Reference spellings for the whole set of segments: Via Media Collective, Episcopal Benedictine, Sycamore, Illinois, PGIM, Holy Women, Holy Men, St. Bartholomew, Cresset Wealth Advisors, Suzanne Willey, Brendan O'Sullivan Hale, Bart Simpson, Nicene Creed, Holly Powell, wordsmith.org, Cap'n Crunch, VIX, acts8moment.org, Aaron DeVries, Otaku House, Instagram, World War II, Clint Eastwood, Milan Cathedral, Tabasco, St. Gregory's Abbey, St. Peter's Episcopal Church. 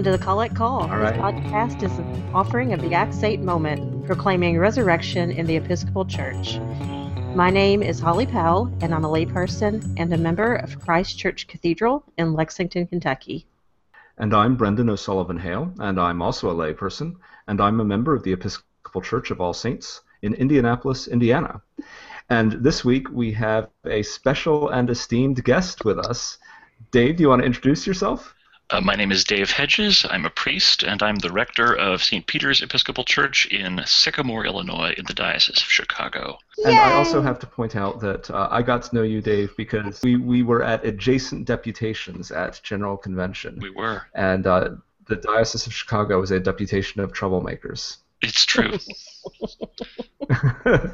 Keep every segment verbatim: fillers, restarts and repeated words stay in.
Welcome to the Collect Call. All right. This podcast is an offering of the Acts eight Moment, proclaiming resurrection in the Episcopal Church. My name is Holly Powell, and I'm a layperson and a member of Christ Church Cathedral in Lexington, Kentucky. And I'm Brendan O'Sullivan Hale, and I'm also a layperson, and I'm a member of the Episcopal Church of All Saints in Indianapolis, Indiana. And this week we have a special and esteemed guest with us. Dave, do you want to introduce yourself? Uh, my name is Dave Hedges. I'm a priest, and I'm the rector of Saint Peter's Episcopal Church in Sycamore, Illinois, in the Diocese of Chicago. Yay! And I also have to point out that uh, I got to know you, Dave, because we, we were at adjacent deputations at General Convention. We were. And uh, the Diocese of Chicago is a deputation of troublemakers. It's true.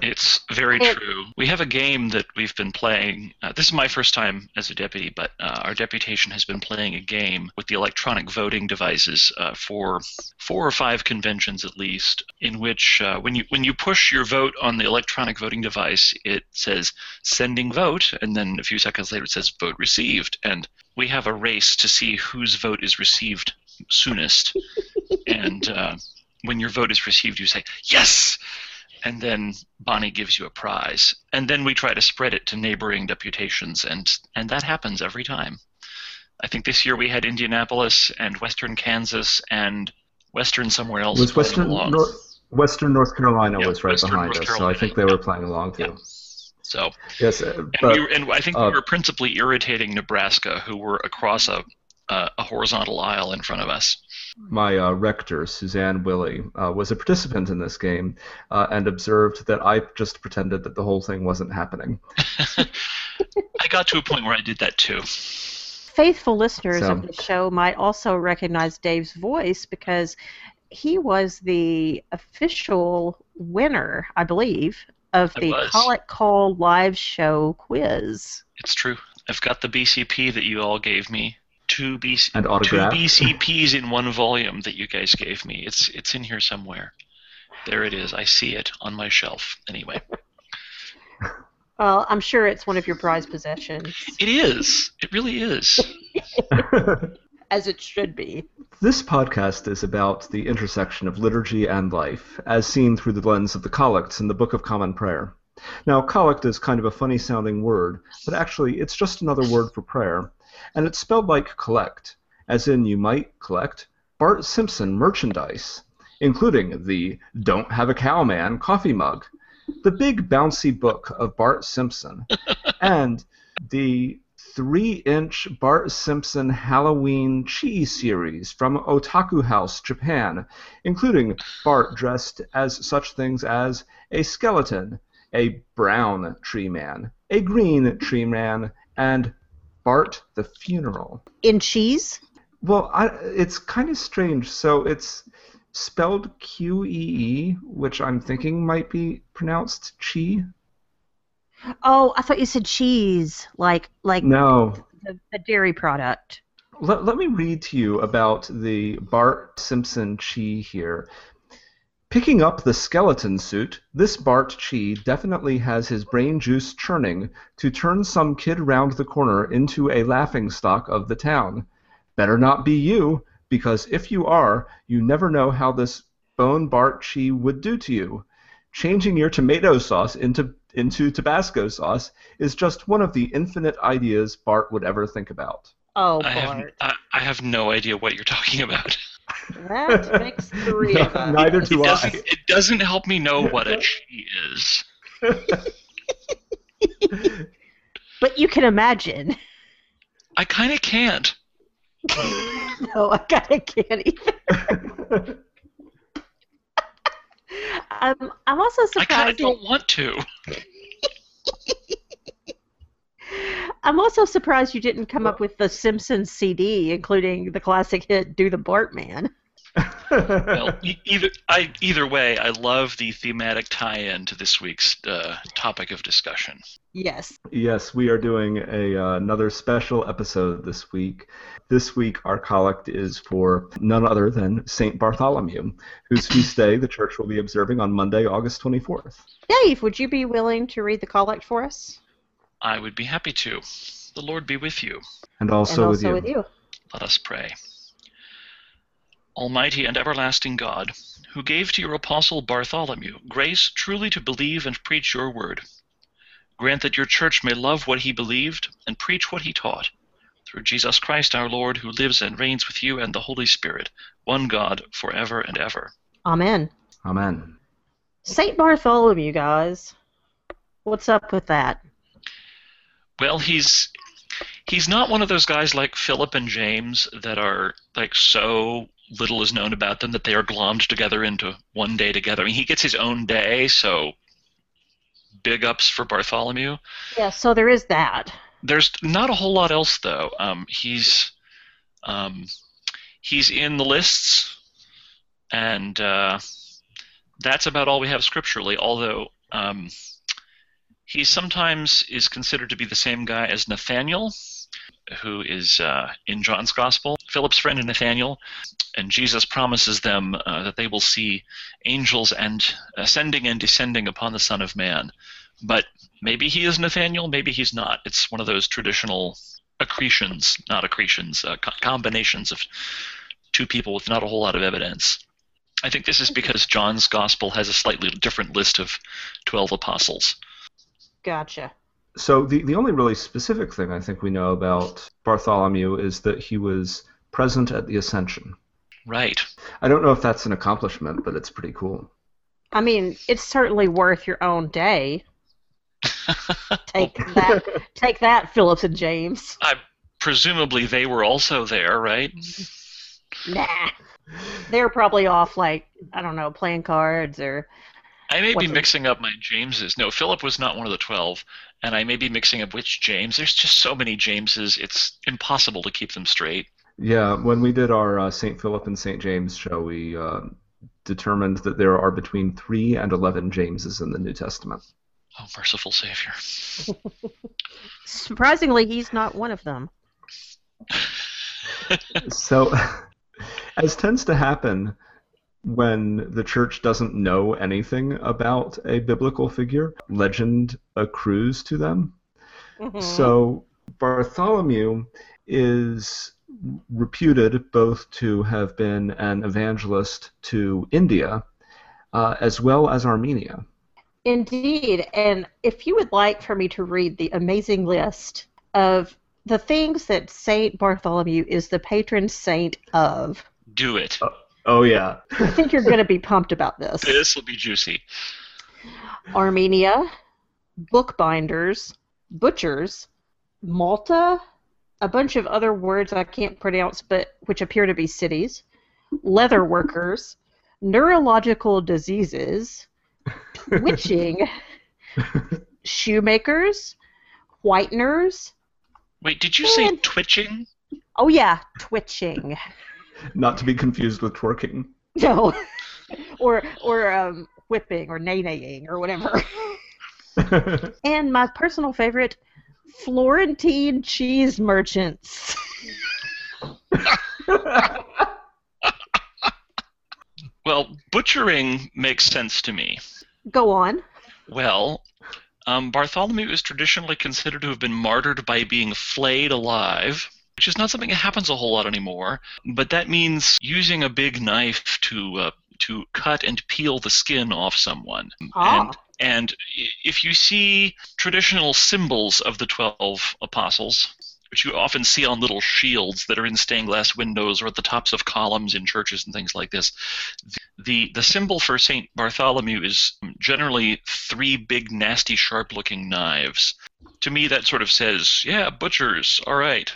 It's very true. We have a game that we've been playing. Uh, this is my first time as a deputy, but uh, our deputation has been playing a game with the electronic voting devices uh, for four or five conventions at least, in which uh, when you when you push your vote on the electronic voting device, it says sending vote, and then a few seconds later it says vote received. And we have a race to see whose vote is received soonest. And uh, when your vote is received, you say, yes! And then Bonnie gives you a prize. And then we try to spread it to neighboring deputations, and, and that happens every time. I think this year we had Indianapolis and Western Kansas and Western somewhere else. Was Western, North, Western North Carolina yeah, was right Western behind North us, Carolina. So I think they were playing along, too. Yeah. So, yes, uh, and, but, we were, and I think uh, we were principally irritating Nebraska, who were across a Uh, a horizontal aisle in front of us. My uh, rector, Suzanne Willey, uh, was a participant in this game uh, and observed that I just pretended that the whole thing wasn't happening. I got to a point where I did that too. Faithful listeners so. of the show might also recognize Dave's voice because he was the official winner, I believe, of I the was. Call It Call live show quiz. It's true. I've got the B C P that you all gave me. Two, B C- and two B C Ps in one volume that you guys gave me. It's it's in here somewhere. There it is. I see it on my shelf. Anyway. Well, I'm sure it's one of your prized possessions. It is. It really is. As it should be. This podcast is about the intersection of liturgy and life, as seen through the lens of the collects in the Book of Common Prayer. Now, collect is kind of a funny-sounding word, but actually it's just another word for prayer. And it's spelled like collect, as in you might collect Bart Simpson merchandise, including the Don't Have a Cow Man coffee mug, the big bouncy book of Bart Simpson, and the three-inch Bart Simpson Halloween cheese series from Otaku House, Japan, including Bart dressed as such things as a skeleton, a brown tree man, a green tree man, and Bart the Funeral. In cheese? Well, I, it's kind of strange. So it's spelled Q E E, which I'm thinking might be pronounced chi. Oh, I thought you said cheese, like like no. the, the dairy product. Let, let me read to you about the Bart Simpson chi here. Picking up the skeleton suit, this Bart Chi definitely has his brain juice churning to turn some kid round the corner into a laughingstock of the town. Better not be you, because if you are, you never know how this bone Bart Chi would do to you. Changing your tomato sauce into, into Tabasco sauce is just one of the infinite ideas Bart would ever think about. Oh, Bart. I have, I, I have no idea what you're talking about. That makes three no, of us. Neither do it I. Doesn't, it doesn't help me know what a chi is. But you can imagine. I kind of can't. No, I kind of can't either. I'm, I'm also surprised. I kind of don't that... want to. I'm also surprised you didn't come up with the Simpsons C D, including the classic hit "Do the Bart Man." Well, either I, either way, I love the thematic tie-in to this week's uh, topic of discussion. Yes. Yes, we are doing a uh, another special episode this week. This week, our collect is for none other than Saint Bartholomew, whose feast day the Church will be observing on Monday, August twenty-fourth. Dave, would you be willing to read the collect for us? I would be happy to. The Lord be with you. And also, and also with, you. with you. Let us pray. Almighty and everlasting God, who gave to your apostle Bartholomew grace truly to believe and preach your word, grant that your church may love what he believed and preach what he taught, through Jesus Christ our Lord, who lives and reigns with you and the Holy Spirit, one God, forever and ever. Amen. Amen. Saint Bartholomew, guys. What's up with that? Well, he's he's not one of those guys like Philip and James that are like so little is known about them that they are glommed together into one day together. I mean, he gets his own day, so big ups for Bartholomew. Yeah, so there is that. There's not a whole lot else, though. Um, he's um, he's in the lists, and uh, that's about all we have scripturally, although um, he sometimes is considered to be the same guy as Nathaniel, who is uh, in John's Gospel, Philip's friend and Nathaniel, and Jesus promises them uh, that they will see angels and ascending and descending upon the Son of Man. But maybe he is Nathaniel, maybe he's not. It's one of those traditional accretions, not accretions, uh, co- combinations of two people with not a whole lot of evidence. I think this is because John's Gospel has a slightly different list of twelve apostles. Gotcha. So the, the only really specific thing I think we know about Bartholomew is that he was present at the Ascension. Right. I don't know if that's an accomplishment, but it's pretty cool. I mean, it's certainly worth your own day. Take that, take that, Phillips and James. I, presumably they were also there, right? Nah. They were probably off, like, I don't know, playing cards or... I may be mixing up my Jameses. No, Philip was not one of the twelve, and I may be mixing up which James. There's just so many Jameses, it's impossible to keep them straight. Yeah, when we did our uh, Saint Philip and Saint James show, we uh, determined that there are between three and eleven Jameses in the New Testament. Oh, merciful Savior. Surprisingly, he's not one of them. So, as tends to happen when the church doesn't know anything about a biblical figure, legend accrues to them. Mm-hmm. So Bartholomew is reputed both to have been an evangelist to India uh, as well as Armenia. Indeed, and if you would like for me to read the amazing list of the things that Saint Bartholomew is the patron saint of. Do it. Oh, oh yeah. I think you're going to be pumped about this. This will be juicy. Armenia, bookbinders, butchers, Malta, a bunch of other words I can't pronounce but which appear to be cities, leather workers, neurological diseases, witching, shoemakers, whiteners. Wait, did you and... say twitching? Oh, yeah, twitching. Not to be confused with twerking. No. or or um, whipping or nay-naying or whatever. And my personal favorite, Florentine cheese merchants. Well, butchering makes sense to me. Go on. Well, um, Bartholomew is traditionally considered to have been martyred by being flayed alive, which is not something that happens a whole lot anymore, but that means using a big knife to uh, to cut and peel the skin off someone. Ah. And, and if you see traditional symbols of the twelve apostles, which you often see on little shields that are in stained glass windows or at the tops of columns in churches and things like this. The the symbol for Saint Bartholomew is generally three big, nasty, sharp-looking knives. To me, that sort of says, yeah, butchers, all right.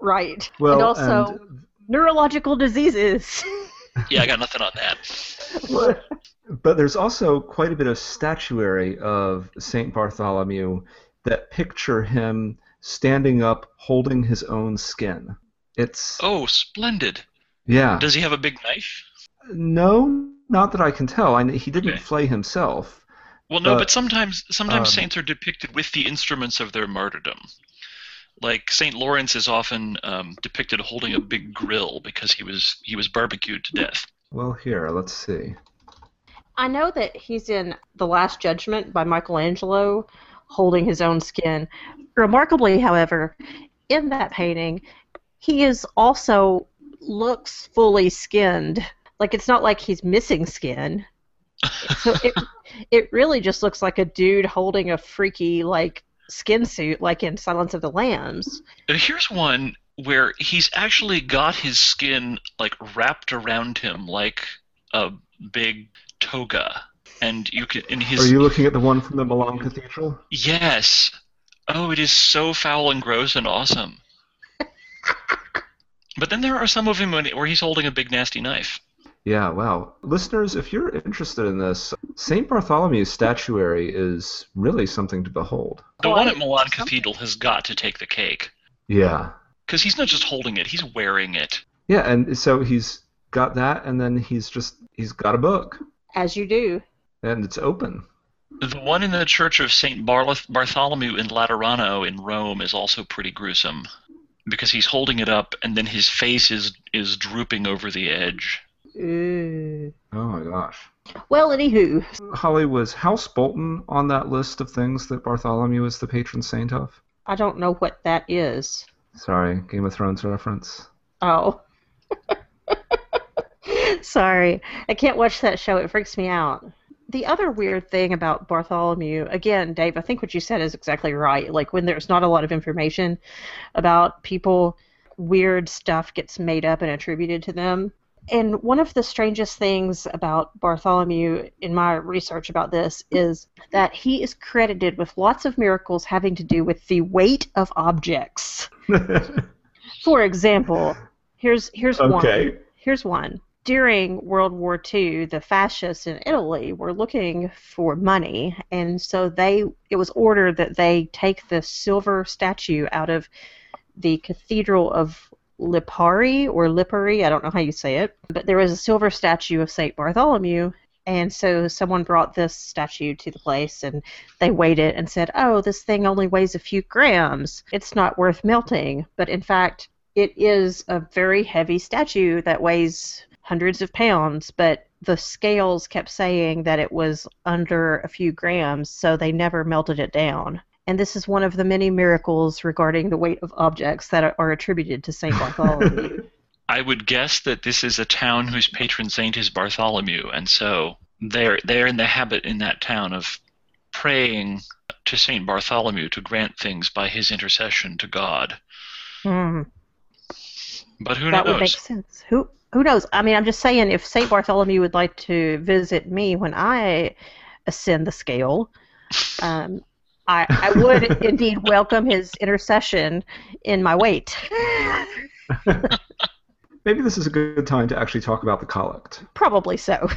Right. Well, and also, and... neurological diseases. Yeah, I got nothing on that. Well, but there's also quite a bit of statuary of Saint Bartholomew that picture him standing up, holding his own skin. It's... Oh, splendid. Yeah. Does he have a big knife? No, not that I can tell. I, he didn't okay. flay himself. Well, no, but, but sometimes sometimes um, saints are depicted with the instruments of their martyrdom. Like, Saint Lawrence is often um, depicted holding a big grill because he was he was barbecued to death. Well, here, let's see. I know that he's in The Last Judgment by Michelangelo, holding his own skin. Remarkably, however, in that painting, he is also looks fully skinned. Like, it's not like he's missing skin. So it it really just looks like a dude holding a freaky, like, skin suit, like in Silence of the Lambs. Here's one where he's actually got his skin, like, wrapped around him like a big toga. And you can, in his... Are you looking at the one from the Milan Cathedral? Yes. Oh, it is so foul and gross and awesome. But then there are some of him where he's holding a big nasty knife. Yeah, wow. Listeners, if you're interested in this, Saint Bartholomew's statuary is really something to behold. The one at Milan Cathedral has got to take the cake. Yeah. Because he's not just holding it, he's wearing it. Yeah, and so he's got that, and then he's just, he's got a book. As you do. And it's open. The one in the church of Saint Bartholomew in Laterano in Rome is also pretty gruesome, because he's holding it up, and then his face is, is drooping over the edge. Uh, oh my gosh. Well, anywho. Holly, was House Bolton on that list of things that Bartholomew is the patron saint of? I don't know what that is. Sorry, Game of Thrones reference. Oh. Sorry. I can't watch that show. It freaks me out. The other weird thing about Bartholomew, again, Dave, I think what you said is exactly right. Like, when there's not a lot of information about people, weird stuff gets made up and attributed to them. And one of the strangest things about Bartholomew in my research about this is that he is credited with lots of miracles having to do with the weight of objects. For example, here's here's okay. one. Here's one. During World War Two, the fascists in Italy were looking for money, and so they it was ordered that they take the silver statue out of the Cathedral of Lipari or Lipari, I don't know how you say it, but there was a silver statue of Saint Bartholomew, and so someone brought this statue to the place, and they weighed it and said, oh, this thing only weighs a few grams. It's not worth melting, but in fact, it is a very heavy statue that weighs hundreds of pounds, but the scales kept saying that it was under a few grams, so they never melted it down. And this is one of the many miracles regarding the weight of objects that are attributed to Saint Bartholomew. I would guess that this is a town whose patron saint is Bartholomew, and so they're, they're in the habit in that town of praying to Saint Bartholomew to grant things by his intercession to God. Mm. But who that knows? That would make sense. Who, who knows? I mean, I'm just saying, if Saint Bartholomew would like to visit me when I ascend the scale... Um, I, I would indeed welcome his intercession in my weight. Maybe this is a good time to actually talk about the collect. Probably so.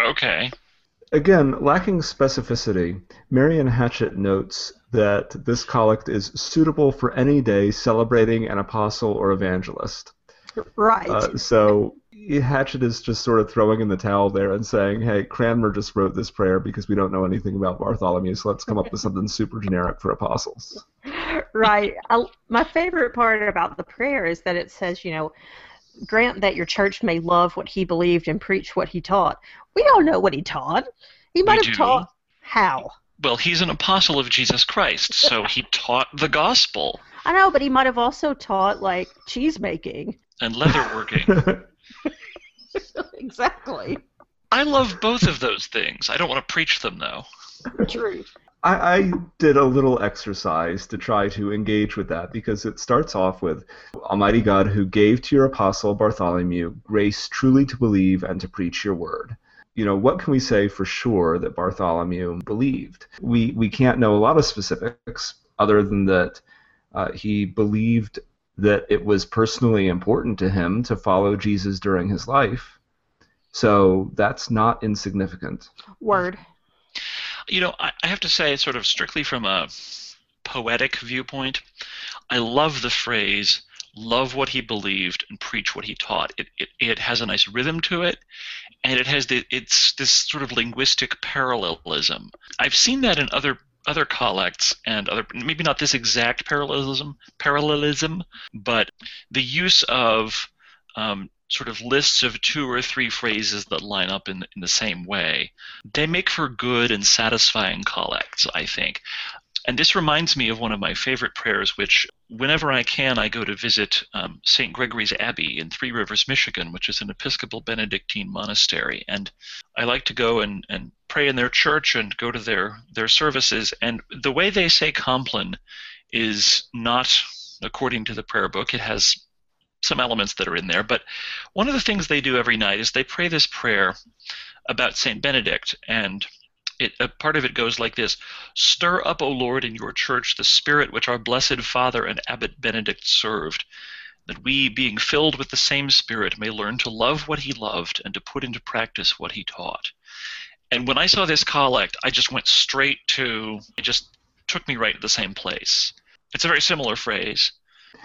Okay. Again, lacking specificity, Marion Hatchett notes that this collect is suitable for any day celebrating an apostle or evangelist. Right. Uh, so Hatchett is just sort of throwing in the towel there and saying, hey, Cranmer just wrote this prayer because we don't know anything about Bartholomew, so let's come up with something super generic for apostles. Right. I, my favorite part about the prayer is that it says, you know, grant that your church may love what he believed and preach what he taught. We don't know what he taught. He might have taught how. Well, he's an apostle of Jesus Christ, so he taught the gospel. I know, but he might have also taught, like, cheese making. And leatherworking. Exactly. I love both of those things. I don't want to preach them, though. True. I, I did a little exercise to try to engage with that, because it starts off with, Almighty God, who gave to your apostle Bartholomew grace truly to believe and to preach your word. You know, what can we say for sure that Bartholomew believed? We, we can't know a lot of specifics, other than that uh, he believed that it was personally important to him to follow Jesus during his life. So that's not insignificant. Word. You know, I have to say, sort of strictly from a poetic viewpoint, I love the phrase, love what he believed and preach what he taught. It, it, it has a nice rhythm to it, and it has the, it's this sort of linguistic parallelism. I've seen that in other other collects and other, maybe not this exact parallelism, parallelism, but the use of um, sort of lists of two or three phrases that line up in, in the same way. They make for good and satisfying collects, I think. And this reminds me of one of my favorite prayers, which whenever I can, I go to visit um, Saint Gregory's Abbey in Three Rivers, Michigan, which is an Episcopal Benedictine monastery. And I like to go and, and pray in their church and go to their, their services. And the way they say Compline is not according to the prayer book. It has some elements that are in there. But one of the things they do every night is they pray this prayer about Saint Benedict. And It, a part of it goes like this: "Stir up, O Lord, in your church the spirit which our blessed Father and Abbot Benedict served, that we, being filled with the same spirit, may learn to love what he loved and to put into practice what he taught." And when I saw this collect, I just went straight to, it just took me right to the same place. It's a very similar phrase.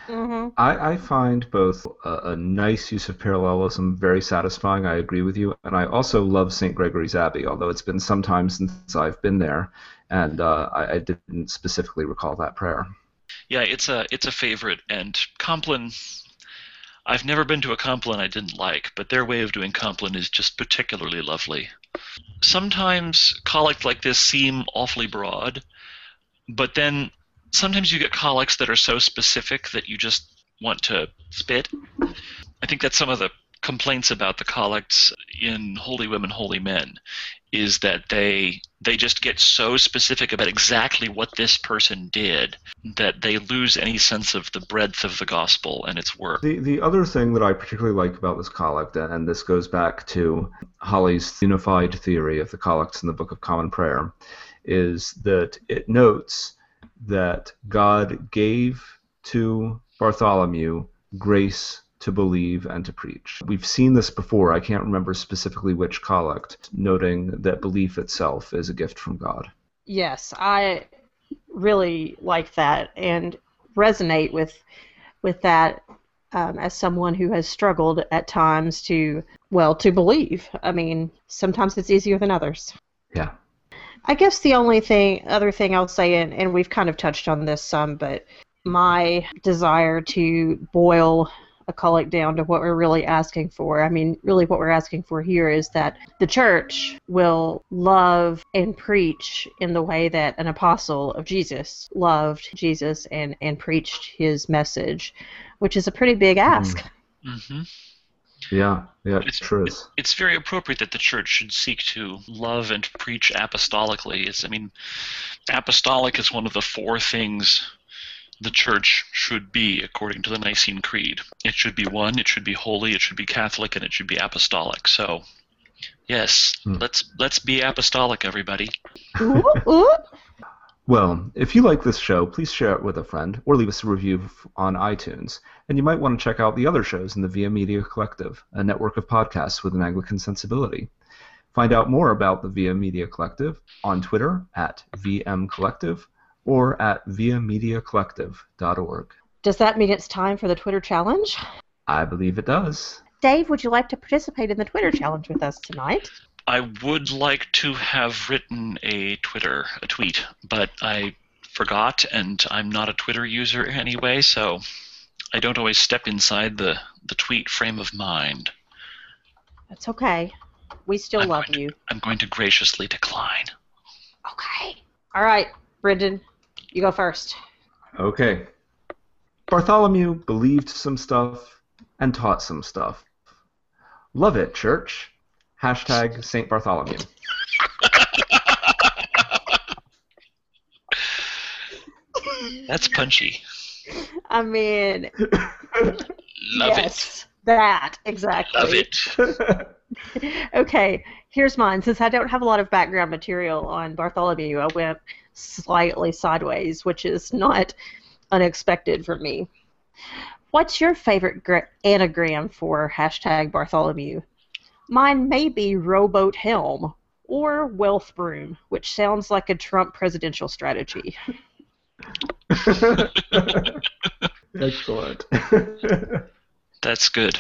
Mm-hmm. I, I find both a, a nice use of parallelism very satisfying. I agree with you, and I also love Saint Gregory's Abbey, although it's been some time since I've been there, and uh, I, I didn't specifically recall that prayer. Yeah, it's a it's a favorite, and Compline. I've never been to a Compline I didn't like, but their way of doing Compline is just particularly lovely. Sometimes collect like this seem awfully broad, but then. Sometimes you get collects that are so specific that you just want to spit. I think that's some of the complaints about the collects in Holy Women, Holy Men, is that they they just get so specific about exactly what this person did that they lose any sense of the breadth of the gospel and its work. The the other thing that I particularly like about this collect, and this goes back to Holly's unified theory of the collects in the Book of Common Prayer, is that it notes that God gave to Bartholomew grace to believe and to preach. We've seen this before. I can't remember specifically which collect, noting that belief itself is a gift from God. Yes, I really like that and resonate with with that um, as someone who has struggled at times to, well, to believe. I mean, sometimes it's easier than others. Yeah. I guess the only thing, other thing I'll say, and, and we've kind of touched on this some, but my desire to boil a collect down to what we're really asking for, I mean, really what we're asking for here is that the church will love and preach in the way that an apostle of Jesus loved Jesus and, and preached his message, which is a pretty big ask. Mm-hmm. Yeah, yeah, it's true. It's, it's very appropriate that the church should seek to love and preach apostolically. It's, I mean, apostolic is one of the four things the church should be, according to the Nicene Creed. It should be one, it should be holy, it should be Catholic, and it should be apostolic. So, yes, hmm. let's let's be apostolic, everybody. Ooh, ooh. Well, if you like this show, please share it with a friend or leave us a review on iTunes. And you might want to check out the other shows in the Via Media Collective, a network of podcasts with an Anglican sensibility. Find out more about the Via Media Collective on Twitter at V M Collective or at via media collective dot org. Does that mean it's time for the Twitter challenge? I believe it does. Dave, would you like to participate in the Twitter challenge with us tonight? I would like to have written a Twitter, a tweet, but I forgot, and I'm not a Twitter user anyway, so I don't always step inside the, the tweet frame of mind. That's okay. We still I'm love you. To, I'm going to graciously decline. Okay. All right, Brendan, you go first. Okay. Bartholomew believed some stuff and taught some stuff. Love it, church. Hashtag Saint Bartholomew. That's punchy. I mean... Love yes, it. That, exactly. Love it. Okay, here's mine. Since I don't have a lot of background material on Bartholomew, I went slightly sideways, which is not unexpected for me. What's your favorite gra- anagram for hashtag Bartholomew? Mine may be rowboat helm or wealth broom, which sounds like a Trump presidential strategy. Excellent. That's good.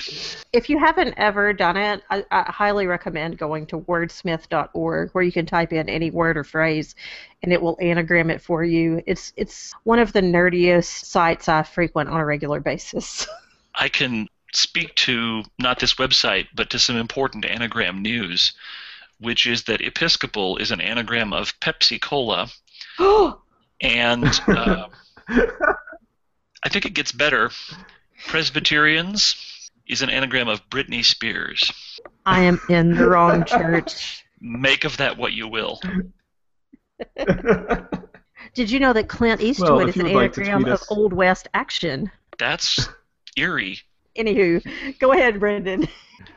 If you haven't ever done it, I, I highly recommend going to wordsmith dot org, where you can type in any word or phrase, and it will anagram it for you. It's it's one of the nerdiest sites I frequent on a regular basis. I can... speak to, not this website, but to some important anagram news, which is that Episcopal is an anagram of Pepsi Cola, And uh, I think it gets better. Presbyterians is an anagram of Britney Spears. I am in the wrong church. Make of that what you will. Did you know that Clint Eastwood well, is an anagram like of Old West action? That's eerie. Anywho, go ahead, Brendan.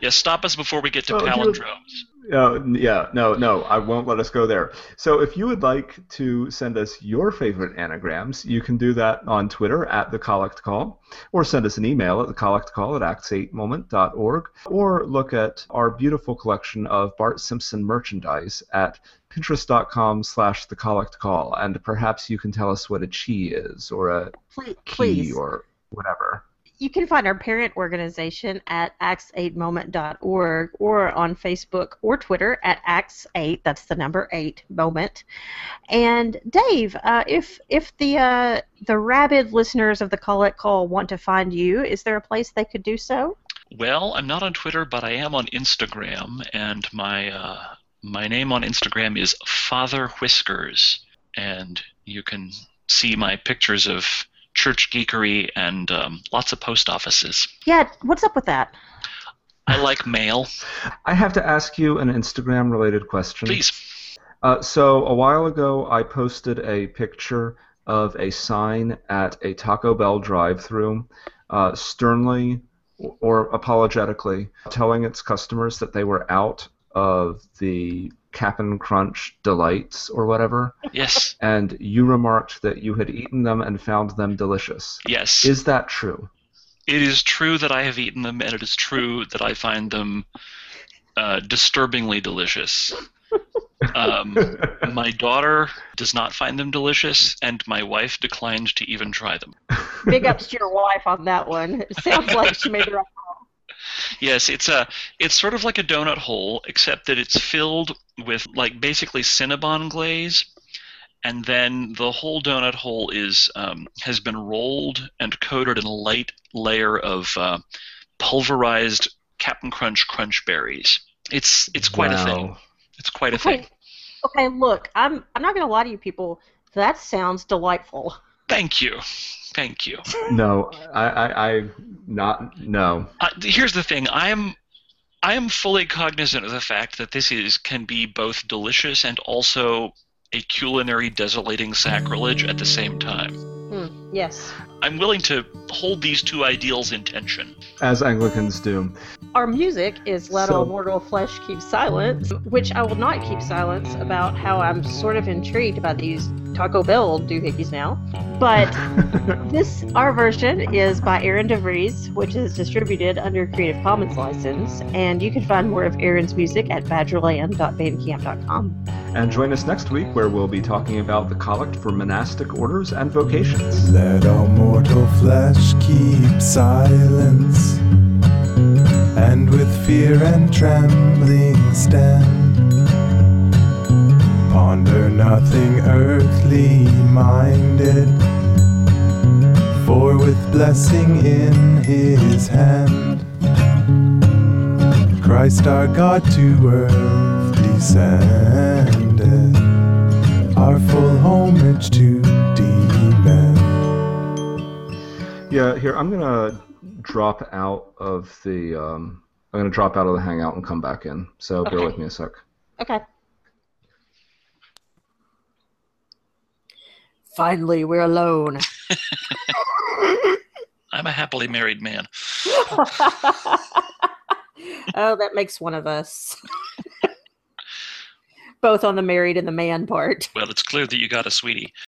Yeah, stop us before we get to so palindromes. Uh, yeah, no, no, I won't let us go there. So if you would like to send us your favorite anagrams, you can do that on Twitter at The Collect Call, or send us an email at the collect call at acts eight moment dot org, or look at our beautiful collection of Bart Simpson merchandise at pinterest dot com slash the collect call, and perhaps you can tell us what a chi is, or a please, key, please. Or whatever. You can find our parent organization at acts eight moment dot org, or on Facebook or Twitter at acts eight, that's the number eight, moment. And Dave, uh, if if the uh, the rabid listeners of the Call It Call want to find you, is there a place they could do so? Well, I'm not on Twitter, but I am on Instagram, and my uh, my name on Instagram is Father Whiskers, and you can see my pictures of church geekery and um, lots of post offices. Yeah, what's up with that? I like mail. I have to ask you an Instagram-related question. Please. Uh, so a while ago, I posted a picture of a sign at a Taco Bell drive-thru, uh, sternly or apologetically telling its customers that they were out of the Cap'n Crunch delights or whatever. Yes. And you remarked that you had eaten them and found them delicious. Yes. Is that true? It is true that I have eaten them, and it is true that I find them uh, disturbingly delicious. Um, my daughter does not find them delicious, and my wife declined to even try them. Big ups to your wife on that one. It sounds like she made the right call. Yes, it's a it's sort of like a donut hole, except that it's filled with like basically Cinnabon glaze, and then the whole donut hole is um, has been rolled and coated in a light layer of uh, pulverized Cap'n Crunch crunch berries. It's it's quite wow. a thing. It's quite a okay. thing. Okay, look, I'm I'm not gonna lie to you people. That sounds delightful. Thank you. Thank you. No, I, I, I not, no. Uh, here's the thing. I am I am fully cognizant of the fact that this is can be both delicious and also a culinary desolating sacrilege at the same time. Mm, yes. I'm willing to hold these two ideals in tension. As Anglicans do. Our music is Let so, All Mortal Flesh Keep Silence, which I will not keep silence about how I'm sort of intrigued by these Taco Bell doohickeys now. But this, our version, is by Aaron DeVries, which is distributed under a Creative Commons license, and you can find more of Aaron's music at badgerland dot bandcamp dot com. And join us next week where we'll be talking about the collect for monastic orders and vocations. Let all mortal flesh keep silence, and with fear and trembling stand. Ponder nothing earthly minded, for with blessing in his hand, Christ our God to earth descended, our full homage to demand. Yeah, here, I'm gonna drop out of the, um, I'm gonna drop out of the hangout and come back in, so okay. Bear with me a sec. Okay. Finally, we're alone. I'm a happily married man. Oh, that makes one of us. Both on the married and the man part. Well, it's clear that you got a sweetie.